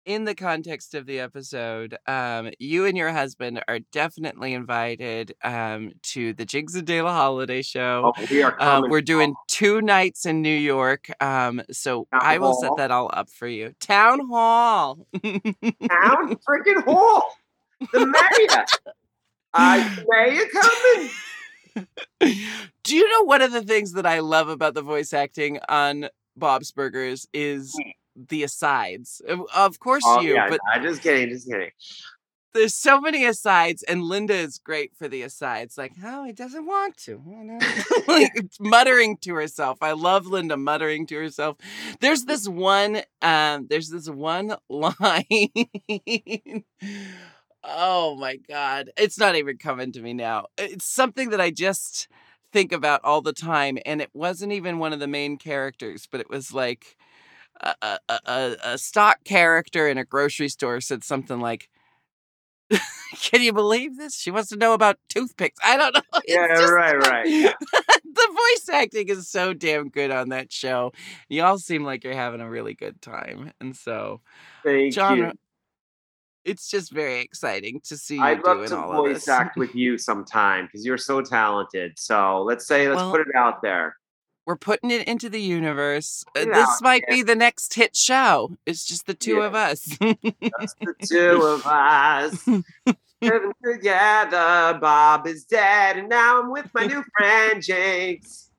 in the context of the episode. Um, you and your husband are definitely invited um, to the Jinx and Dela Holiday Show. Oh, we are uh, we're doing two nights in New York. Um, so Town I will hall. Set that all up for you. Town Hall. Town freaking hall. The mayor. I say you're coming. Do you know one of the things that I love about the voice acting on Bob's Burgers is the asides? Of course oh, you. Yeah, but no, I'm just kidding, just kidding. There's so many asides, and Linda is great for the asides. Like, oh, he doesn't want to. Oh, no. Like, muttering to herself. I love Linda muttering to herself. There's this one, um, there's this one line. oh my God, it's not even coming to me now. It's something that I just think about all the time. And it wasn't even one of the main characters, but it was like a, a, a, a stock character in a grocery store said something like, can you believe this? She wants to know about toothpicks. I don't know. It's yeah, just, right, right. Yeah. The voice acting is so damn good on that show. You all seem like you're having a really good time. And so, Thank John, you. It's just very exciting to see you I'd doing all of this. I'd love to voice act with you sometime because you're so talented. So let's say, let's well, put it out there. We're putting it into the universe. Uh, this might there. be the next hit show. It's just the two yeah. of us. Just the two of us. Living together. Bob is dead. And now I'm with my new friend, Jinx.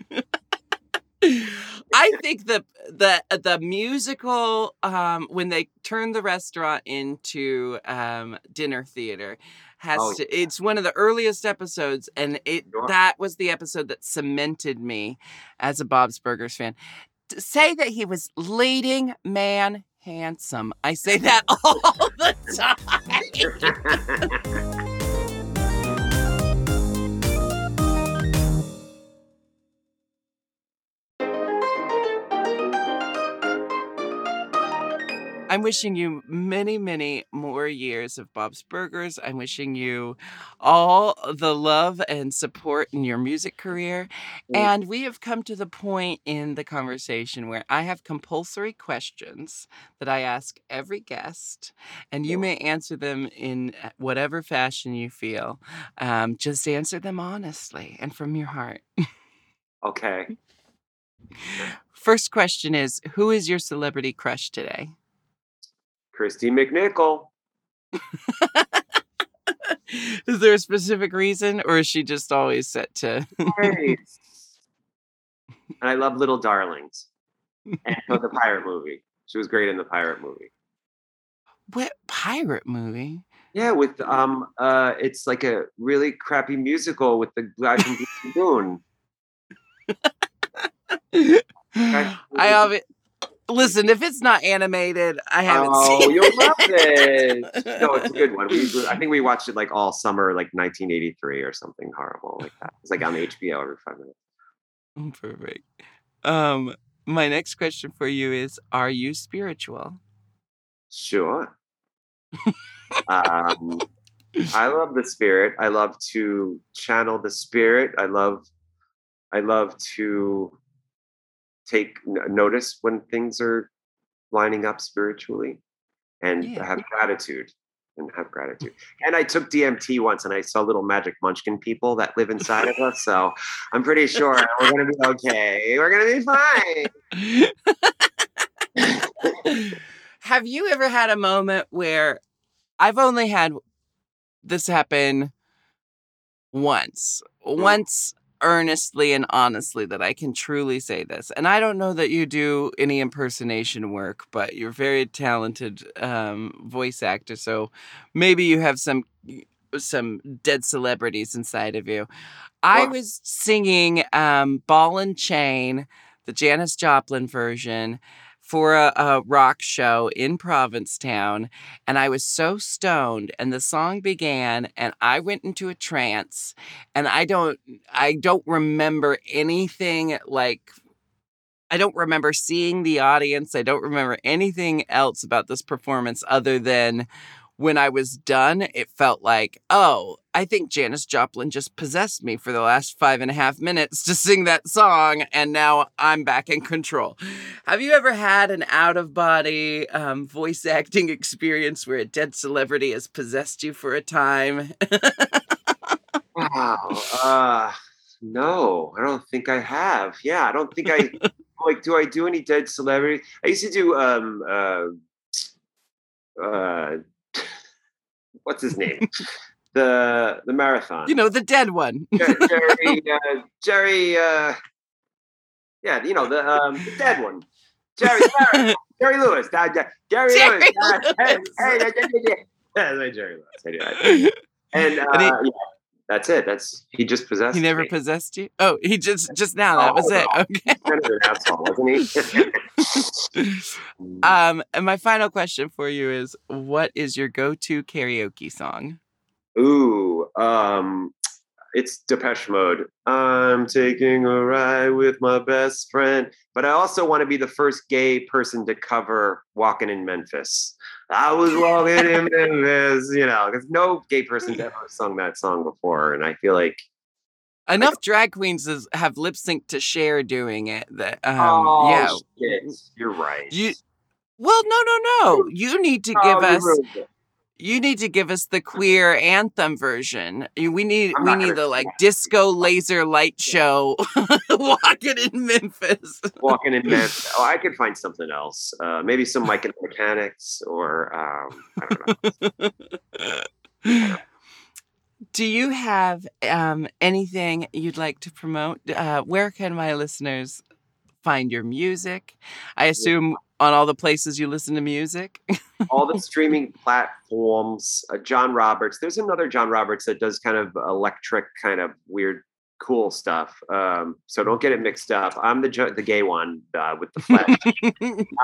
I think the the the musical, um, when they turned the restaurant into um, dinner theater, has oh, to, yeah. it's one of the earliest episodes, and it sure. that was the episode that cemented me as a Bob's Burgers fan. To say that he was leading man handsome. I say that all the time. I'm wishing you many, many more years of Bob's Burgers. I'm wishing you all the love and support in your music career. And we have come to the point in the conversation where I have compulsory questions that I ask every guest, and you may answer them in whatever fashion you feel. Um, just answer them honestly and from your heart. Okay. First question is, who is your celebrity crush today? Christy McNichol. Is there a specific reason, or is she just always set to? And I love Little Darlings and the pirate movie. She was great in the pirate movie. What pirate movie? Yeah, with um, uh, it's like a really crappy musical with the guy from Moon. I have it. Listen, if it's not animated, I haven't oh, seen it. Oh, you'll love it. No, it's a good one. We, I think we watched it like all summer, like nineteen eighty-three or something horrible like that. It's like on H B O every five minutes. Perfect. Um, my next question for you is, are you spiritual? Sure. um, I love the spirit. I love to channel the spirit. I love, I love to... take notice when things are lining up spiritually and yeah. have gratitude and have gratitude. And I took D M T once and I saw little magic munchkin people that live inside of us. So I'm pretty sure we're going to be okay. We're going to be fine. Have you ever had a moment where I've only had this happen once, once, earnestly and honestly, that I can truly say this. And I don't know that you do any impersonation work, but you're a very talented um, voice actor. So maybe you have some some dead celebrities inside of you. I wow. was singing um, Ball and Chain, the Janis Joplin version, for a, a rock show in Provincetown. And I was so stoned, and the song began, and I went into a trance, and I don't, I don't remember anything. Like, I don't remember seeing the audience. I don't remember anything else about this performance other than when I was done, it felt like, oh, I think Janis Joplin just possessed me for the last five and a half minutes to sing that song, and now I'm back in control. Have you ever had an out-of-body um, voice acting experience where a dead celebrity has possessed you for a time? Wow. Uh, no, I don't think I have. Yeah, I don't think I... like, do I do any dead celebrity? I used to do... um, uh, uh, what's his name? the the marathon. You know, the dead one. Jerry, Jerry, uh, Jerry uh, yeah, you know, the, um, the dead one. Jerry, Jerry, Jerry Lewis. Uh, Jerry, Jerry Lewis. Lewis. Uh, hey, hey, hey, hey, hey, hey. That's my Jerry Lewis. Anyway. And, uh, and he, yeah, That's it. That's he just possessed. He never me. Possessed you. Oh, he just just now. That oh, was it. No. Okay. That's all, wasn't he? um, and my final question for you is: what is your go-to karaoke song? Ooh, um, it's Depeche Mode. I'm taking a ride with my best friend, but I also want to be the first gay person to cover "Walking in Memphis." I was walking in Memphis, you know, because no gay person's ever sung that song before. And I feel like enough like, drag queens is, have lip synced to Cher doing it. That, um, oh, yeah. Shit. You're right. You, well, no, no, no. You need to give oh, us, really you need to give us the queer anthem version. We need, I'm we need the like disco laser light show, Walking in Memphis. Walking in Memphis. Oh, I could find something else. Uh, maybe some like mechanics or um, I don't know. Do you have um, anything you'd like to promote? Uh, where can my listeners find your music? I assume on all the places you listen to music. All the streaming platforms. Uh, John Roberts. There's another John Roberts that does kind of electric, kind of weird, cool stuff. Um, so don't get it mixed up. I'm the jo- the gay one uh, with the flesh.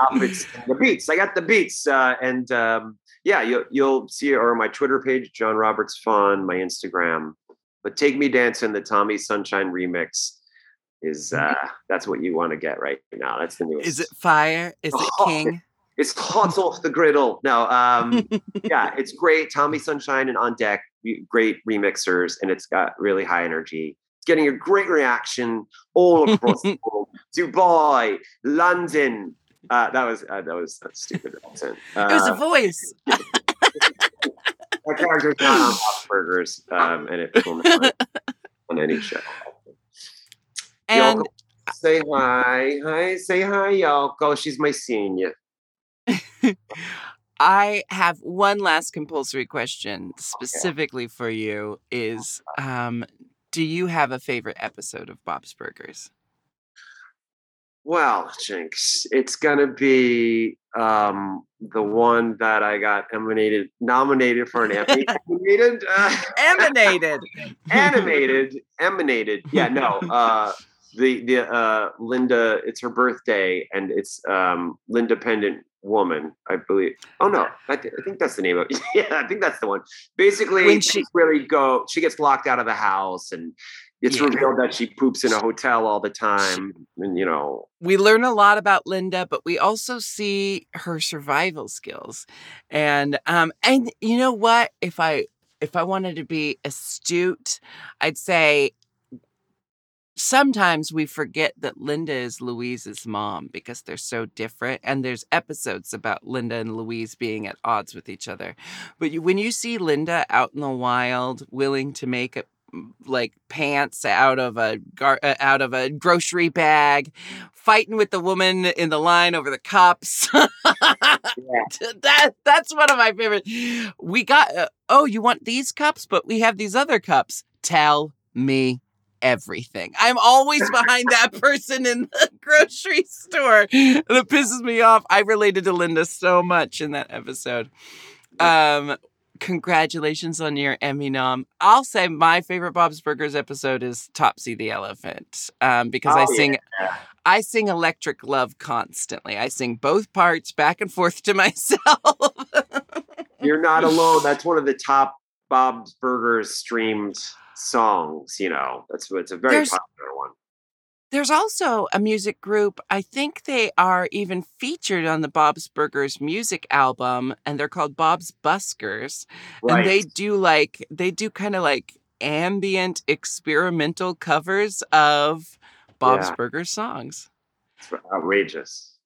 Outfits and the beats. I got the beats. Uh, and um, yeah, you'll, you'll see it on my Twitter page, John Roberts Fawn, my Instagram. But Take Me Dancing, the Tommy Sunshine remix. Is uh that's what you want to get right now. That's the newest. Is it fire? Is it oh, king? It's hot off the griddle. No, um yeah, it's great. Tommy Sunshine and On Deck, great remixers, and it's got really high energy. It's getting a great reaction all across the world. Dubai, London. Uh that was uh, that was that's stupid. Uh, it was a voice. My character's not on Bob's Burgers, um, and it will not on any show. And Yoko, say hi, hi, say hi, Yoko. She's my senior. I have one last compulsory question specifically okay. for you is, um, do you have a favorite episode of Bob's Burgers? Well, Jinx, it's going to be um, the one that I got emanated, nominated for an Emmy. Emanated? Uh, Emanated. Animated. Emanated. Yeah, no. Uh, The the uh, Linda, it's her birthday, and it's um, Linda Pendant Woman, I believe. Oh no, I, th- I think that's the name of it. Yeah, I think that's the one. Basically, when she really go, she gets locked out of the house, and it's yeah. revealed that she poops in a hotel all the time. And you know, we learn a lot about Linda, but we also see her survival skills, and um, and you know what? If I if I wanted to be astute, I'd say. Sometimes we forget that Linda is Louise's mom because they're so different. And there's episodes about Linda and Louise being at odds with each other. But you, when you see Linda out in the wild, willing to make a, like pants out of a gar- out of a grocery bag, fighting with the woman in the line over the cups. yeah. That that's one of my favorite. We got, uh, oh, you want these cups, but we have these other cups. Tell me. Everything. I'm always behind that person in the grocery store. And it pisses me off. I related to Linda so much in that episode. Um, congratulations on your Emmy nom. I'll say my favorite Bob's Burgers episode is Topsy the Elephant. Um, because oh, I sing yeah. I sing Electric Love constantly. I sing both parts back and forth to myself. You're not alone. That's one of the top Bob's Burgers streamed songs, you know, that's it's a very there's, popular one. There's also a music group. I think they are even featured on the Bob's Burgers music album, and they're called Bob's Buskers. Right. And they do like they do kind of like ambient experimental covers of Bob's yeah. Burgers songs. It's outrageous.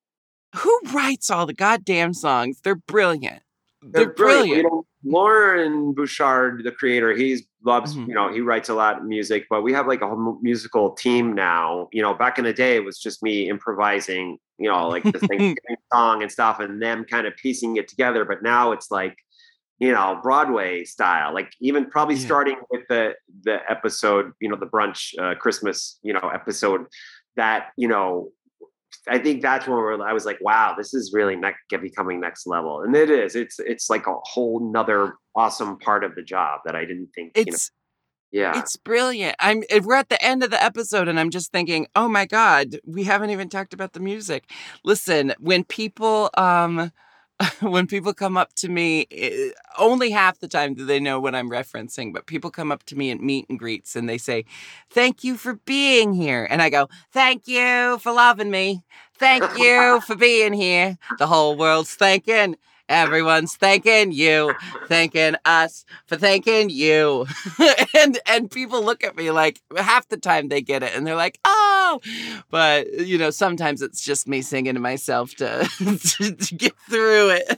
Who writes all the goddamn songs? They're brilliant. They're, they're brilliant. brilliant. You know, Lauren Bouchard, the creator, he's loves, mm-hmm. you know, he writes a lot of music, but we have like a whole musical team now. You know, back in the day, it was just me improvising, you know, like the Thanksgiving song and stuff and them kind of piecing it together. But now it's like, you know, Broadway style, like even probably yeah. starting with the, the episode, you know, the brunch uh, Christmas, you know, episode that, you know, I think that's where I was like, wow, this is really ne- becoming next level. And it is. It's it's like a whole nother awesome part of the job that I didn't think. It's, you know. Yeah. It's brilliant. I'm we're at the end of the episode and I'm just thinking, oh my God, we haven't even talked about the music. Listen, when people um when people come up to me, it, only half the time do they know what I'm referencing, but people come up to me at meet and greets and they say, thank you for being here. And I go, thank you for loving me. Thank you for being here. The whole world's thanking. Everyone's thanking you, thanking us for thanking you. and and people look at me like half the time they get it and they're like, oh, but, you know, sometimes it's just me singing to myself to, to, to get through it.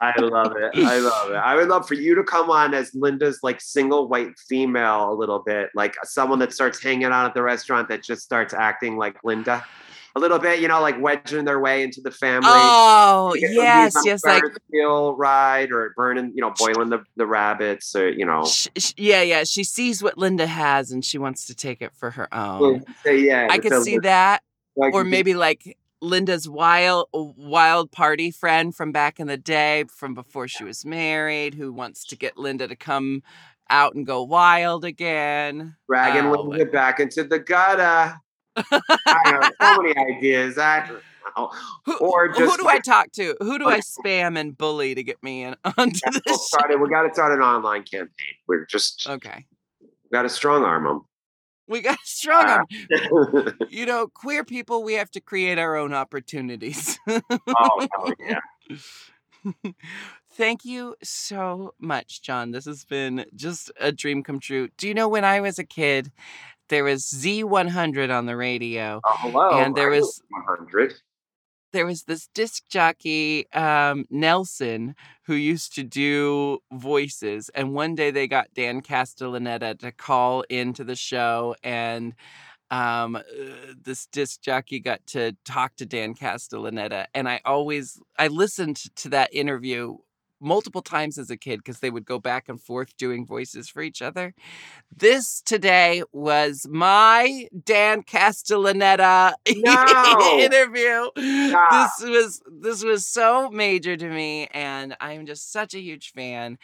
I love it. I love it. I would love for you to come on as Linda's like single white female a little bit, like someone that starts hanging out at the restaurant that just starts acting like Linda. A little bit, you know, like wedging their way into the family. Oh, you know, yes, yes. Like meal ride or burning, you know, boiling the, the rabbits or, you know. She, she, yeah, yeah. She sees what Linda has and she wants to take it for her own. Yeah, yeah, I could see little, that. Like, or maybe like Linda's wild, wild party friend from back in the day, from before she was married, who wants to get Linda to come out and go wild again. Dragging oh, Linda and... back into the gutter. I have so many ideas. I don't know. Who, or just, who do I talk to? Who do I spam and bully to get me in onto yeah, we'll this? It, we got to start an online campaign. We're just okay. We got to strong arm them. We got to strong arm. Uh, you know, queer people. We have to create our own opportunities. oh, oh yeah. Thank you so much, John. This has been just a dream come true. Do you know when I was a kid? There was Z one hundred on the radio. Oh, hello. And there was one hundred. There was this disc jockey, um, Nelson, who used to do voices. And one day they got Dan Castellaneta to call into the show. And um, uh, this disc jockey got to talk to Dan Castellaneta. And I always, I listened to that interview multiple times as a kid because they would go back and forth doing voices for each other. This today was my Dan Castellaneta no. interview. Ah. This was this was so major to me, and I'm just such a huge fan.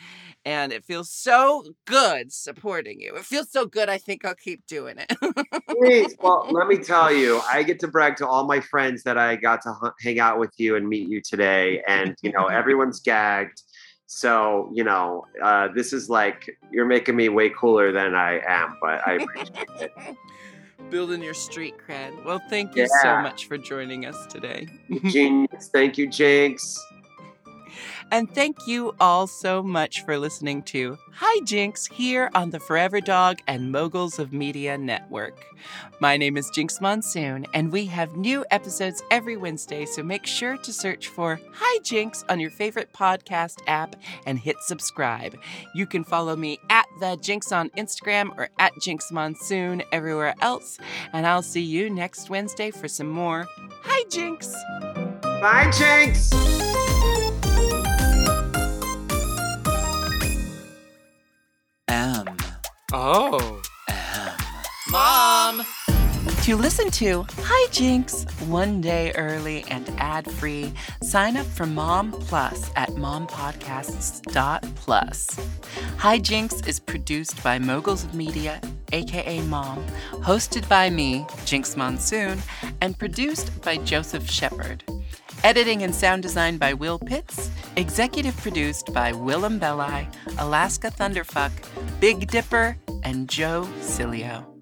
And it feels so good supporting you. It feels so good. I think I'll keep doing it. Please, well, let me tell you, I get to brag to all my friends that I got to hang out with you and meet you today, and you know everyone's gagged. So, you know, uh, this is like, you're making me way cooler than I am, but I appreciate it. Building your street cred. Well, thank you yeah. so much for joining us today. Genius. Thank you, Jinx. And thank you all so much for listening to Hi Jinx here on the Forever Dog and Moguls of Media Network. My name is Jinx Monsoon, and we have new episodes every Wednesday, so make sure to search for Hi Jinx on your favorite podcast app and hit subscribe. You can follow me at The Jinx on Instagram or at Jinx Monsoon everywhere else, and I'll see you next Wednesday for some more Hi Jinx. Bye, Jinx. M. Oh. M. Mom! To listen to Hi Jinx one day early and ad-free, sign up for Mom Plus at mompodcasts dot plus. Hi Jinx is produced by Moguls of Media, a k a. Mom, hosted by me, Jinx Monsoon, and produced by Joseph Shepard. Editing and sound design by Will Pitts. Executive produced by Willem Belli, Alaska Thunderfuck, Big Dipper, and Joe Cilio.